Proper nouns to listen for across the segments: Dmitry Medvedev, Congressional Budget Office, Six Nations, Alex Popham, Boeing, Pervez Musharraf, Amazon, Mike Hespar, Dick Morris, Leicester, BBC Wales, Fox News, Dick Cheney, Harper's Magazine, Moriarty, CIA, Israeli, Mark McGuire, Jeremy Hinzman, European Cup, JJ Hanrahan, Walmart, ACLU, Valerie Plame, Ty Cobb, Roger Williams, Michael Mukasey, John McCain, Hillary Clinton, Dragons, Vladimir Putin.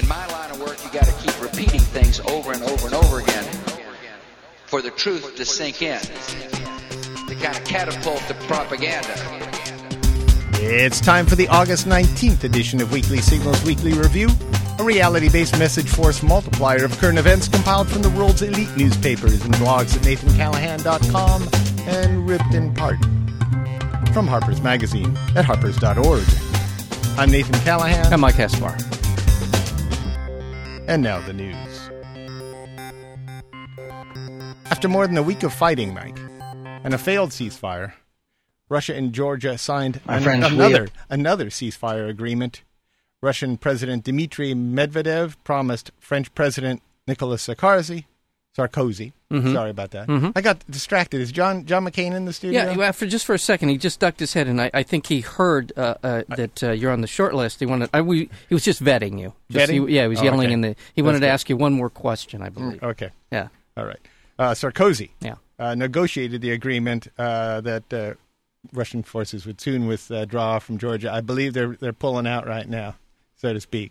In my line of work, you got to keep repeating things over and over and over again for the truth to sink in, to kind of catapult the propaganda. It's time for the August 19th edition of Weekly Signals Weekly Review, a reality-based message force multiplier of current events compiled from the world's elite newspapers and blogs at NathanCallahan.com and ripped in part from Harper's Magazine at harpers.org. I'm Nathan Callahan. I'm Mike Hespar. And now the news. After more than a week of fighting, Mike, and a failed ceasefire, Russia and Georgia signed another ceasefire agreement. Russian President Dmitry Medvedev promised French President Nicolas Sarkozy. Mm-hmm. Sorry about that. Mm-hmm. I got distracted. Is John McCain in the studio? Yeah, well, for a second, he just ducked his head, and I think he heard that you're on the short list. He wanted. He was just vetting you. Vetting? He was yelling okay. He wanted to ask you one more question, I believe. Okay. Yeah. All right. Sarkozy. Yeah. Negotiated the agreement that Russian forces would soon withdraw from Georgia. I believe they're pulling out right now. So to speak.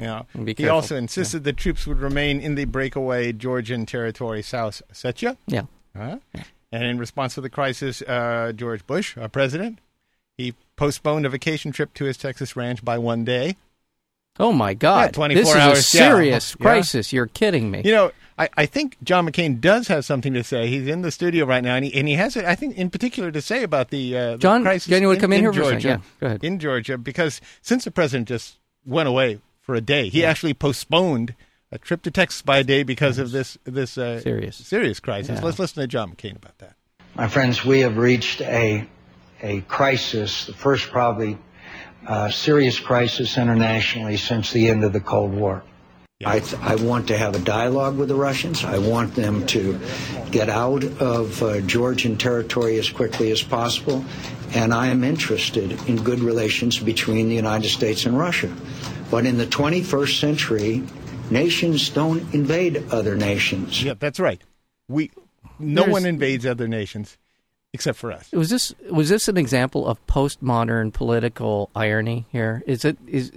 Yeah. He also insisted the troops would remain in the breakaway Georgian territory, South Ossetia. Yeah. And in response to the crisis, George Bush, our president, he postponed a vacation trip to his Texas ranch by one day. Oh, my God. Yeah, 24 hours. This is a serious crisis. Yeah. You're kidding me. You know, I think John McCain does have something to say. He's in the studio right now, and he has it, I think, in particular to say about the crisis in Georgia. Yeah. Go ahead. In Georgia, because since the president just went away for a day. He actually postponed a trip to Texas by a day because of this serious crisis. Yeah. Let's listen to John McCain about that. My friends, we have reached a crisis, the first probably serious crisis internationally since the end of the Cold War. Yeah. I want to have a dialogue with the Russians. I want them to get out of Georgian territory as quickly as possible. And I am interested in good relations between the United States and Russia. But in the 21st century, nations don't invade other nations. Yeah, that's right. No one invades other nations except for us. Was this an example of postmodern political irony here? It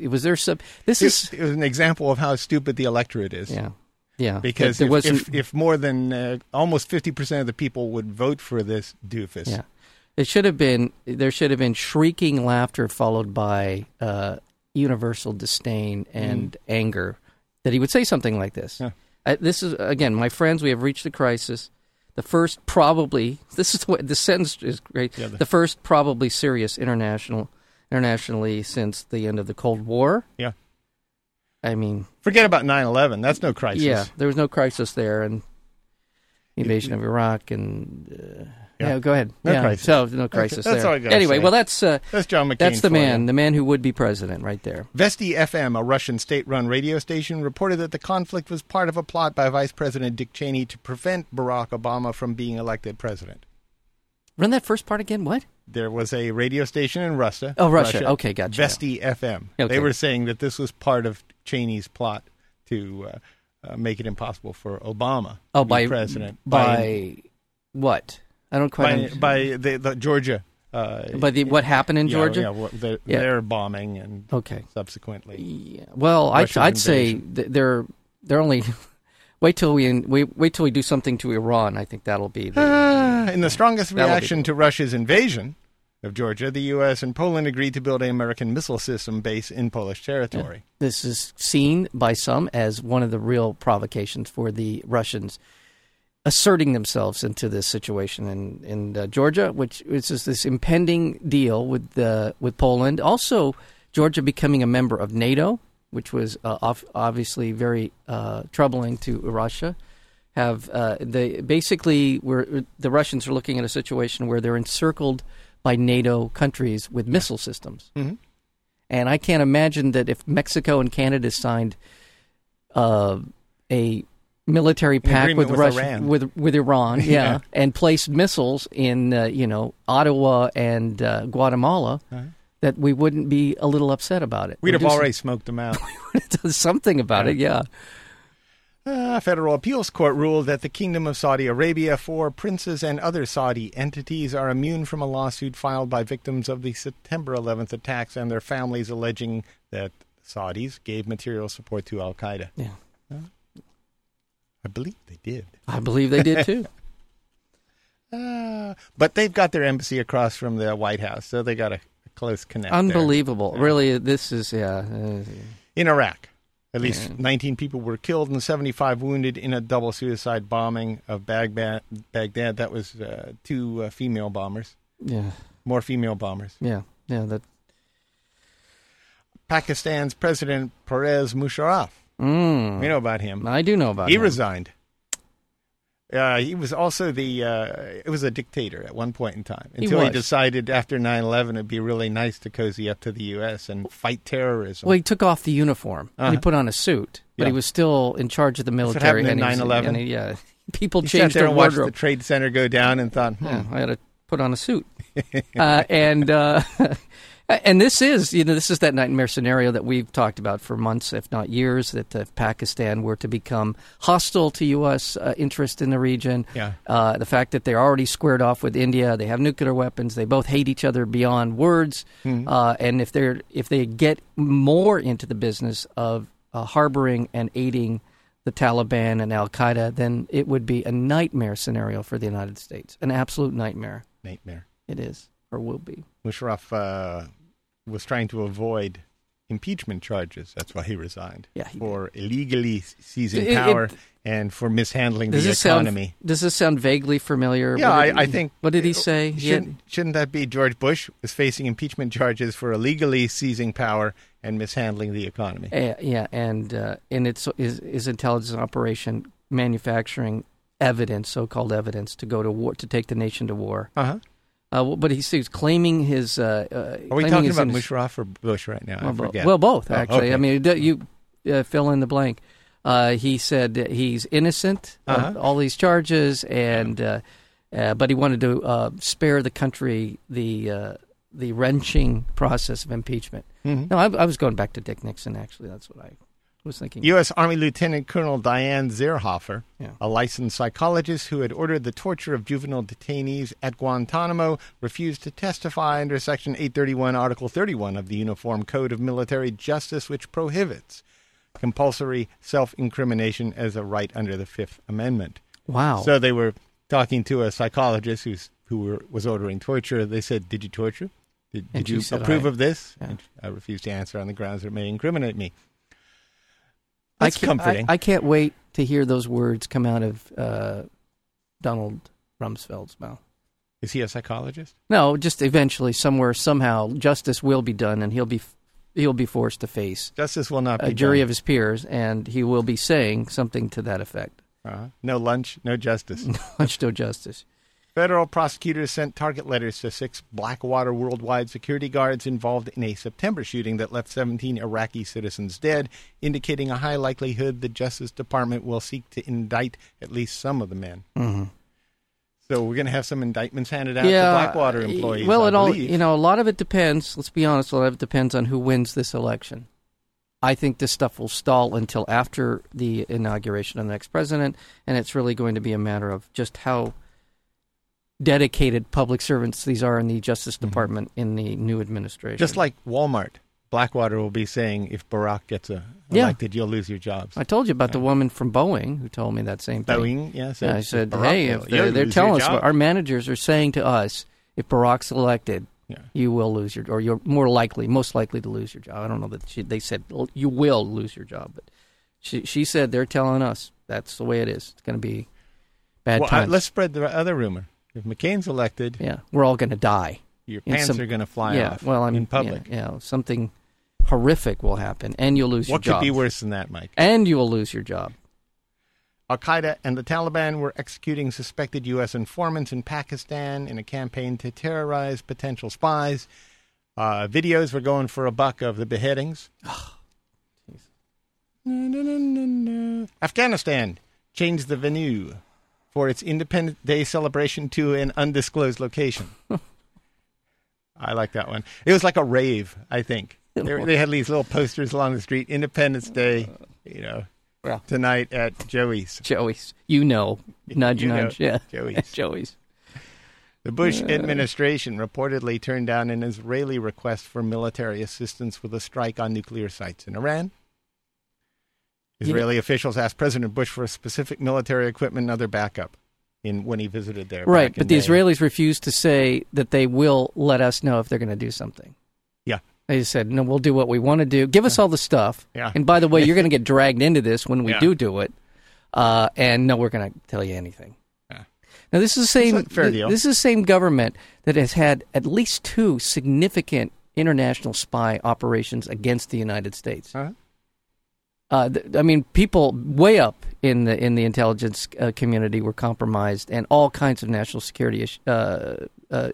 was an example of how stupid the electorate is. Yeah. Yeah, because if more than almost 50% of the people would vote for this doofus. Yeah. There should have been shrieking laughter followed by universal disdain and anger that he would say something like this. Yeah. This is, again, my friends, we have reached a crisis. The sentence is great. Yeah, the first probably serious internationally since the end of the Cold War. Yeah. I mean, forget about 9/11. That's no crisis. Yeah, there was no crisis there, and the invasion of Iraq and. Yeah, go ahead. No crisis. So, no crisis that's there. All I got anyway, to say. Well, that's John McCain. That's the man who would be president right there. Vesti FM, a Russian state-run radio station, reported that the conflict was part of a plot by Vice President Dick Cheney to prevent Barack Obama from being elected president. Run that first part again. What? There was a radio station in Russia. Oh, Russia. Okay, gotcha. Vesti FM. Okay. They were saying that this was part of Cheney's plot to make it impossible for Obama to be president. By what? I don't quite understand. By the Georgia. What happened in Georgia? Yeah, their bombing and subsequently. Yeah. Well, I'd say they're only wait till we do something to Iran. I think that'll be in the strongest reaction to Russia's invasion of Georgia. The U.S. and Poland agreed to build an American missile system base in Polish territory. Yeah. This is seen by some as one of the real provocations for the Russians. Asserting themselves into this situation in Georgia, which is this impending deal with Poland. Also, Georgia becoming a member of NATO, which was obviously very troubling to Russia. The Russians are looking at a situation where they're encircled by NATO countries with missile systems, and I can't imagine that if Mexico and Canada signed a military pact with Iran, and placed missiles in Ottawa and Guatemala, that we wouldn't be a little upset about it. We'd have already smoked them out. We would have done something about it. Yeah. A federal appeals court ruled that the Kingdom of Saudi Arabia, four princes, and other Saudi entities are immune from a lawsuit filed by victims of the September 11th attacks and their families alleging that Saudis gave material support to Al Qaeda. Yeah. I believe they did. I believe they did, too. But they've got their embassy across from the White House, so they got a close connection. Unbelievable. There. Really, this is, in Iraq, at least 19 people were killed and 75 wounded in a double suicide bombing of Baghdad. That was two female bombers. Yeah. More female bombers. Yeah. Yeah. That. Pakistan's President Pervez Musharraf. We know about him. I do know about him. He resigned. He was also it was a dictator at one point in time. Until he decided after 9/11 it'd be really nice to cozy up to the U.S. and fight terrorism. Well, he took off the uniform and he put on a suit, but he was still in charge of the military. That's what happened in 9/11. People he changed their wardrobe. He sat there and watched the Trade Center go down and thought, I had to put on a suit. And this is that nightmare scenario that we've talked about for months, if not years, that if Pakistan were to become hostile to U.S. interest in the region, the fact that they're already squared off with India, they have nuclear weapons, they both hate each other beyond words, and if they get more into the business of harboring and aiding the Taliban and Al Qaeda, then it would be a nightmare scenario for the United States, an absolute nightmare. Nightmare. It is, or will be. Musharraf was trying to avoid impeachment charges. That's why he resigned. Yeah, for illegally seizing power and for mishandling the economy. Does this sound vaguely familiar? Yeah, I think. What did he say? Shouldn't that be George Bush was facing impeachment charges for illegally seizing power and mishandling the economy? And his intelligence operation manufacturing evidence, so-called evidence, to go to war, to take the nation to war. But he's claiming his... are we talking about Musharraf or Bush right now? I forget. Well, both, actually. Okay. I mean, you fill in the blank. He said he's innocent of all these charges, and but he wanted to spare the country the wrenching process of impeachment. No, I was going back to Dick Nixon, actually. That's what I was thinking. U.S. Army Lieutenant Colonel Diane Zerhofer, a licensed psychologist who had ordered the torture of juvenile detainees at Guantanamo, refused to testify under Section 831, Article 31 of the Uniform Code of Military Justice, which prohibits compulsory self-incrimination as a right under the Fifth Amendment. Wow. So they were talking to a psychologist who was ordering torture. They said, "Did you torture? Did you approve of this?" Yeah. And I refused to answer on the grounds that it may incriminate me. That's comforting. I can't wait to hear those words come out of Donald Rumsfeld's mouth. Is he a psychologist? No, just eventually, somewhere, somehow, justice will be done, and he'll be forced to face justice will not be a jury done. Of his peers, and he will be saying something to that effect. No lunch, no justice. No lunch, no justice. Federal prosecutors sent target letters to 6 Blackwater worldwide security guards involved in a September shooting that left 17 Iraqi citizens dead, indicating a high likelihood the Justice Department will seek to indict at least some of the men. So we're going to have some indictments handed out to Blackwater employees. Well, a lot of it depends. Let's be honest. A lot of it depends on who wins this election. I think this stuff will stall until after the inauguration of the next president, and it's really going to be a matter of just how dedicated public servants these are in the Justice Department in the new administration. Just like Walmart, Blackwater will be saying, if Barack gets elected, you'll lose your jobs. I told you about the woman from Boeing who told me that same thing. Boeing, yes. Yeah, I said, hey, if they're telling us, our managers are saying to us, if Barack's elected, you will lose your, or you're most likely to lose your job. I don't know that they said, you will lose your job, but she said they're telling us that's the way it is. It's going to be bad times. Let's spread the other rumor. If McCain's elected, we're all going to die. Your pants are going to fly off. Well, in public, something horrific will happen, and you'll lose your job. What could be worse than that, Mike? And you will lose your job. Al Qaeda and the Taliban were executing suspected U.S. informants in Pakistan in a campaign to terrorize potential spies. Videos were going for $1 of the beheadings. Afghanistan changed the venue for its Independence Day celebration to an undisclosed location. I like that one. It was like a rave, I think. They had these little posters along the street, Independence Day, tonight at Joey's. Nudge, nudge. Joey's. The Bush administration reportedly turned down an Israeli request for military assistance with a strike on nuclear sites in Iran. Israeli officials asked President Bush for specific military equipment and other backup when he visited there. Right, but the Israelis refused to say that they will let us know if they're going to do something. Yeah. They said, no, we'll do what we want to do. Give us all the stuff. Yeah. And by the way, you're going to get dragged into this when we do it. And no, we're going to tell you anything. Yeah. Now, this is the same. It's a fair deal. This is the same government that has had at least two significant international spy operations against the United States. Uh-huh. I mean, people way up in the intelligence community were compromised, and all kinds of national security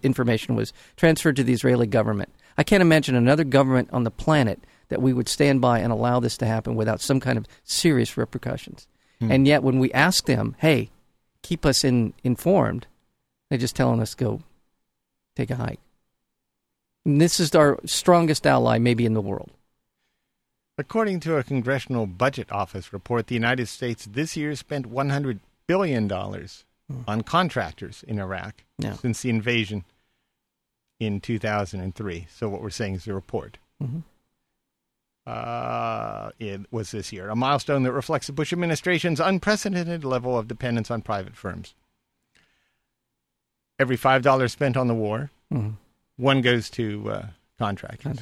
information was transferred to the Israeli government. I can't imagine another government on the planet that we would stand by and allow this to happen without some kind of serious repercussions. Hmm. And yet when we ask them, hey, keep us informed, they're just telling us, go take a hike. And this is our strongest ally maybe in the world. According to a Congressional Budget Office report, the United States this year spent $100 billion on contractors in Iraq since the invasion in 2003. So what we're saying is the report. Mm-hmm. It was this year, a milestone that reflects the Bush administration's unprecedented level of dependence on private firms. Every $5 spent on the war, one goes to contractors.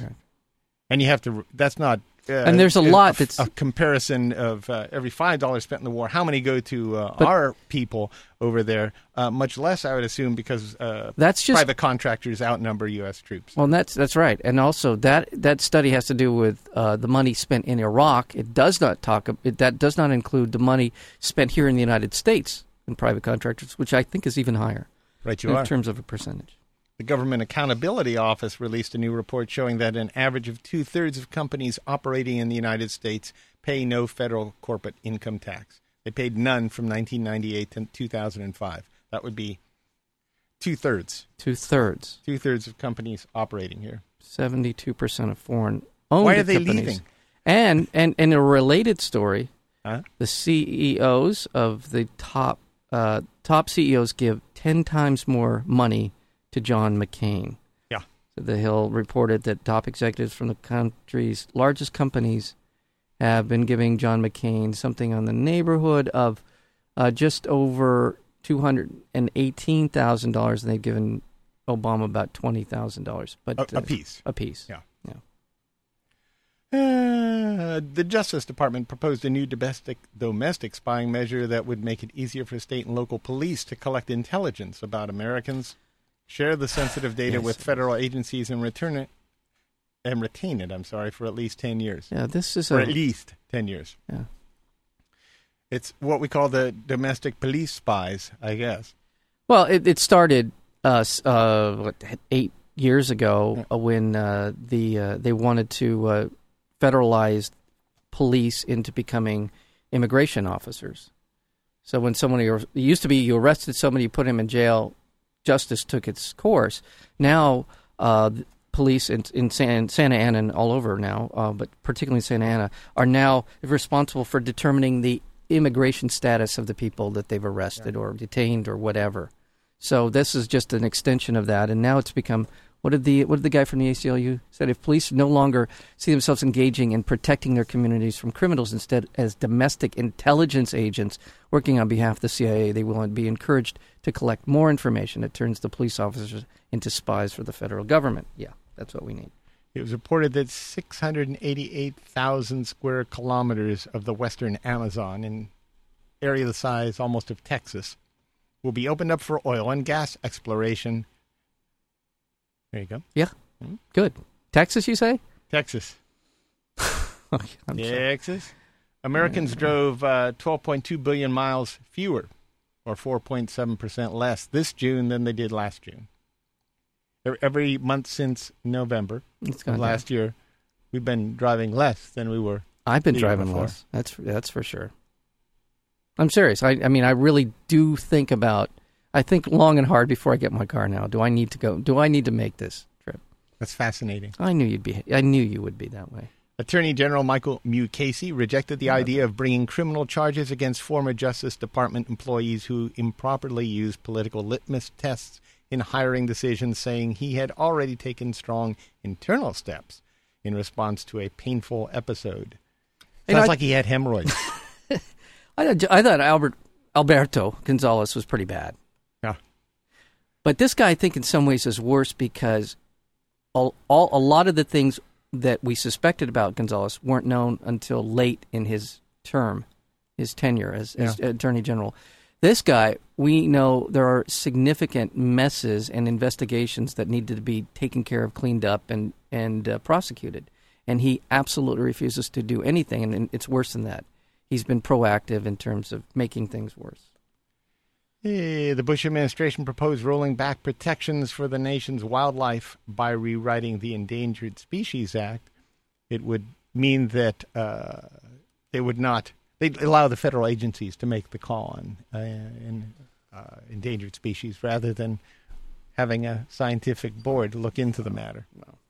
And you have to – that's not – and there's a comparison of every $5 spent in the war, how many go to our people over there? Much less, I would assume, because that's just, private contractors outnumber U.S. troops. Well, that's right. And also that study has to do with the money spent in Iraq. It does not that does not include the money spent here in the United States in private contractors, which I think is even higher. Right, in terms of a percentage. The Government Accountability Office released a new report showing that an average of two-thirds of companies operating in the United States pay no federal corporate income tax. They paid none from 1998 to 2005. That would be two-thirds. Two-thirds. Two-thirds of companies operating here. 72% of foreign-owned companies. Why are they leaving? And in a related story, the CEOs of the top CEOs give 10 times more money to John McCain. Yeah. So the Hill reported that top executives from the country's largest companies have been giving John McCain something on the neighborhood of just over $218,000, and they've given Obama about $20,000. But a piece. Yeah. The Justice Department proposed a new domestic spying measure that would make it easier for state and local police to collect intelligence about Americans, share the sensitive data with federal agencies, and retain it. For at least 10 years. Yeah, this is at least 10 years. Yeah, it's what we call the domestic police spies, I guess. Well, it started 8 years ago when they wanted to federalize police into becoming immigration officers. So when it used to be you arrested somebody, you put him in jail. Justice took its course. Now, police in Santa Ana and all over now, but particularly in Santa Ana, are now responsible for determining the immigration status of the people that they've arrested or detained or whatever. So this is just an extension of that, and now it's become what did the guy from the ACLU said? If police no longer see themselves engaging in protecting their communities from criminals, instead as domestic intelligence agents working on behalf of the CIA, they will be encouraged to collect more information. It turns the police officers into spies for the federal government. Yeah, that's what we need. It was reported that 688,000 square kilometers of the western Amazon, an area the size almost of Texas, will be opened up for oil and gas exploration. There you go. Yeah. Mm-hmm. Good. Texas, you say? Texas. Okay, Texas. Sorry. Americans drove 12.2 billion miles fewer, or 4.7% less this June than they did last June. Every month since November last year, we've been driving less than we were. I've been driving less. That's for sure. I'm serious. I mean, I really do think about. I think long and hard before I get in my car now. Do I need to go? Do I need to make this trip? That's fascinating. I knew you would be that way. Attorney General Michael Mukasey rejected the idea of bringing criminal charges against former Justice Department employees who improperly used political litmus tests in hiring decisions, saying he had already taken strong internal steps in response to a painful episode. Sounds like he had hemorrhoids. I thought Alberto Gonzalez was pretty bad. Yeah. But this guy, I think, in some ways is worse because a lot of the things that we suspected about Gonzalez weren't known until late in his term, his tenure as Attorney General. This guy, we know there are significant messes and investigations that needed to be taken care of, cleaned up, and prosecuted. And he absolutely refuses to do anything, and it's worse than that. He's been proactive in terms of making things worse. The Bush administration proposed rolling back protections for the nation's wildlife by rewriting the Endangered Species Act. It would mean that they'd allow the federal agencies to make the call on endangered species rather than having a scientific board look into the matter.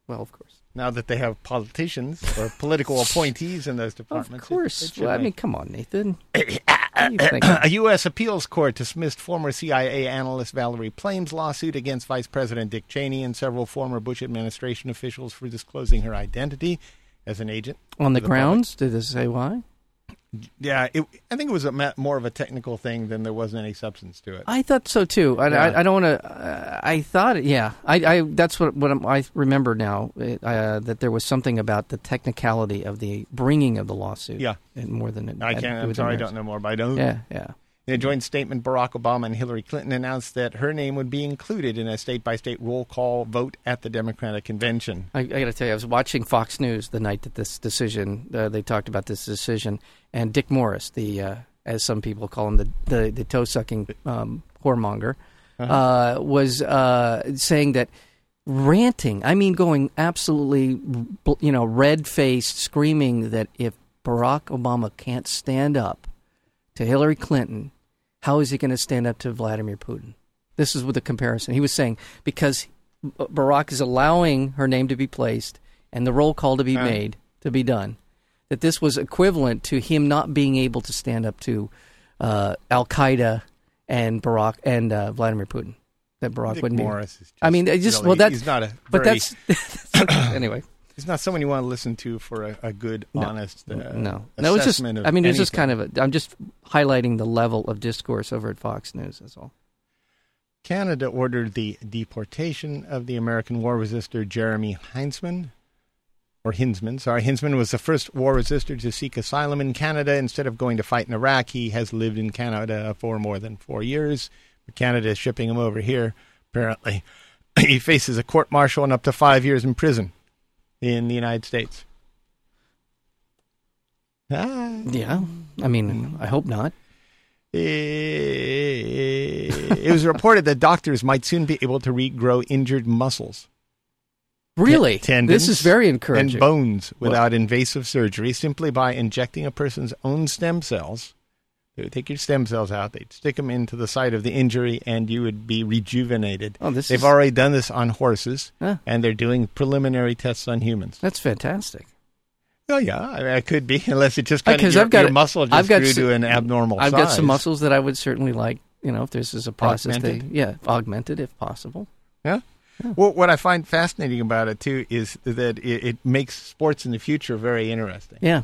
Well, of course. Now that they have politicians or political appointees in those departments. Of course. Come on, Nathan. A U.S. appeals court dismissed former CIA analyst Valerie Plame lawsuit against Vice President Dick Cheney and several former Bush administration officials for disclosing her identity as an agent. On the grounds? Public. Did it say why? Yeah, I think it was more of a technical thing than there wasn't any substance to it. I thought so, too. I remember now, that there was something about the technicality of the bringing of the lawsuit. Yeah. And more than it, I don't know more, but I don't. Yeah. In a joint statement, Barack Obama and Hillary Clinton announced that her name would be included in a state-by-state roll call vote at the Democratic Convention. I got to tell you, I was watching Fox News the night that this decision, they talked about this decision, and Dick Morris, as some people call him, the toe-sucking whoremonger, was saying that ranting, I mean going absolutely, red-faced, screaming that if Barack Obama can't stand up to Hillary Clinton, how is he going to stand up to Vladimir Putin? This is with a comparison. He was saying because Barack is allowing her name to be placed and the roll call to be made, to be done, that this was equivalent to him not being able to stand up to Al Qaeda and Barack and Vladimir Putin. That Barack Dick wouldn't. Morris be. Is just I mean, just really, well, that's he's not a. But very, that's anyway. It's not someone you want to listen to for a good, honest assessment of anything. It's just kind of I'm just highlighting the level of discourse over at Fox News, that's all. Canada ordered the deportation of the American war resistor Jeremy Hinzman. Hinzman was the first war resistor to seek asylum in Canada. Instead of going to fight in Iraq, he has lived in Canada for more than 4 years. But Canada is shipping him over here, apparently. He faces a court-martial and up to 5 years in prison. In the United States. Yeah, I mean, I hope not. It was reported that doctors might soon be able to regrow injured muscles. Really? Tendons. This is very encouraging. And bones without invasive surgery, simply by injecting a person's own stem cells. They would take your stem cells out, they'd stick them into the site of the injury, and you would be rejuvenated. They've already done this on horses, and they're doing preliminary tests on humans. That's fantastic. Oh, yeah. I mean, it could be, unless it just kind of your muscle just grew to an abnormal size. I've got some muscles that I would certainly like, if this is a process. Augmented? Augmented, if possible. Yeah. Well, what I find fascinating about it, too, is that it makes sports in the future very interesting. Yeah.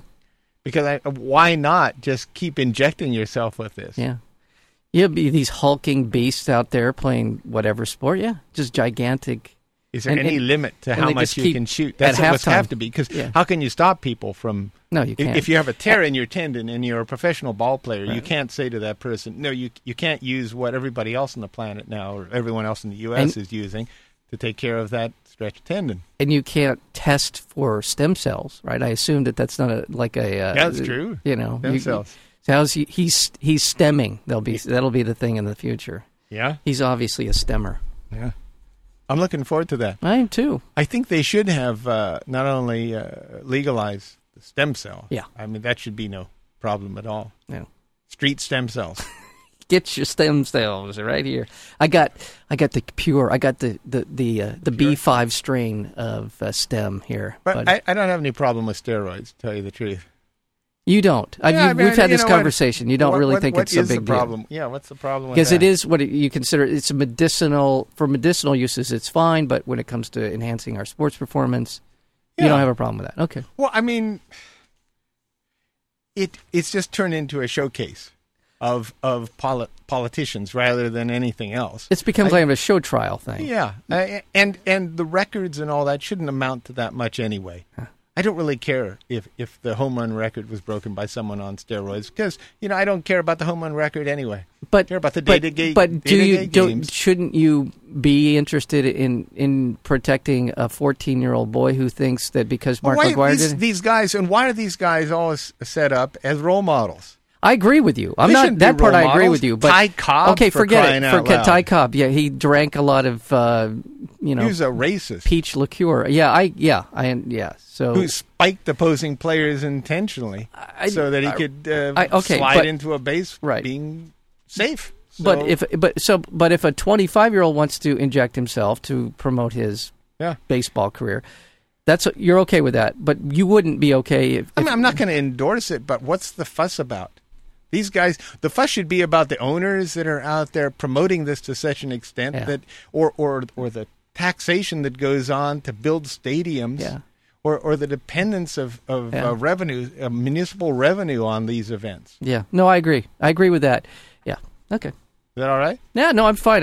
Because why not just keep injecting yourself with this? Yeah. You'll be these hulking beasts out there playing whatever sport. Yeah, just gigantic. Is there any limit to how much you can shoot? That's what it have to be. Because how can you stop people from... No, you can't. If you have a tear in your tendon and you're a professional ball player, you can't say to that person, no, you can't use what everybody else on the planet now or everyone else in the U.S. is using to take care of that stretched tendon. And you can't test for stem cells, right? I assume that's not that's true. Stem cells. So he's stemming. That'll be the thing in the future. Yeah. He's obviously a stemmer. Yeah. I'm looking forward to that. I am too. I think they should have not only legalized the stem cell. Yeah. I mean, that should be no problem at all. Yeah. Street stem cells. Get your stem cells right here. I got the B5 strain of stem here. But I don't have any problem with steroids, to tell you the truth. You don't. We've had this conversation. You don't really think it's a big problem. Yeah, what's the problem with that? Because it is what you consider, it's medicinal. For medicinal uses, it's fine, but when it comes to enhancing our sports performance, you don't have a problem with that. Okay. Well, I mean, it's just turned into a showcase of politicians rather than anything else. It's become kind of a show trial thing. Yeah, and the records and all that shouldn't amount to that much anyway. Huh. I don't really care if the home run record was broken by someone on steroids because, I don't care about the home run record anyway. But I care about the day-to-day games. But shouldn't you be interested in protecting a 14-year-old boy who thinks that because Mark McGuire did it? Why are these guys always set up as role models? I agree with you. I agree with you. But Ty Cobb. Okay, forget Ty Cobb. Yeah, he drank a lot of He was a racist. Peach liqueur. Yeah. So who spiked opposing players intentionally so that he could into a base being safe. So. But if a 25-year-old wants to inject himself to promote his baseball career. You're okay with that, but you wouldn't be okay if I'm not going to endorse it, but what's the fuss about? These guys, the fuss should be about the owners that are out there promoting this to such an extent that, or the taxation that goes on to build stadiums, or the dependence of revenue, municipal revenue on these events. Yeah, no, I agree. I agree with that. Yeah, okay. Is that all right? Yeah, no, I'm fine.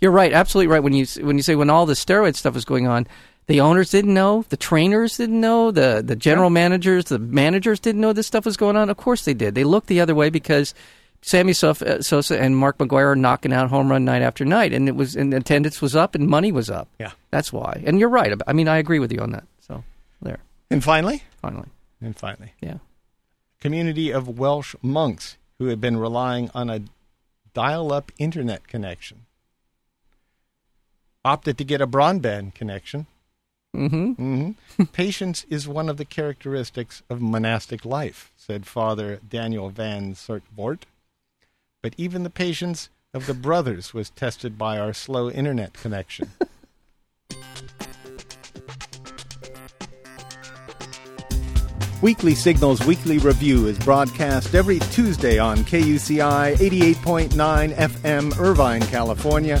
You're right, absolutely right. When you say when all the steroid stuff was going on, the owners didn't know, the trainers didn't know, the general managers, the managers didn't know this stuff was going on. Of course they did. They looked the other way because Sammy Sosa and Mark McGuire are knocking out home run night after night, and attendance was up and money was up. Yeah, that's why. And you're right. I mean, I agree with you on that. So there. And finally, yeah, community of Welsh monks who had been relying on a dial-up internet connection opted to get a broadband connection. Mm-hmm. Mm-hmm. Patience is one of the characteristics of monastic life, said Father Daniel van Sertvoort. But even the patience of the brothers was tested by our slow internet connection. Weekly Signals Weekly Review is broadcast every Tuesday on KUCI 88.9 FM, Irvine, California.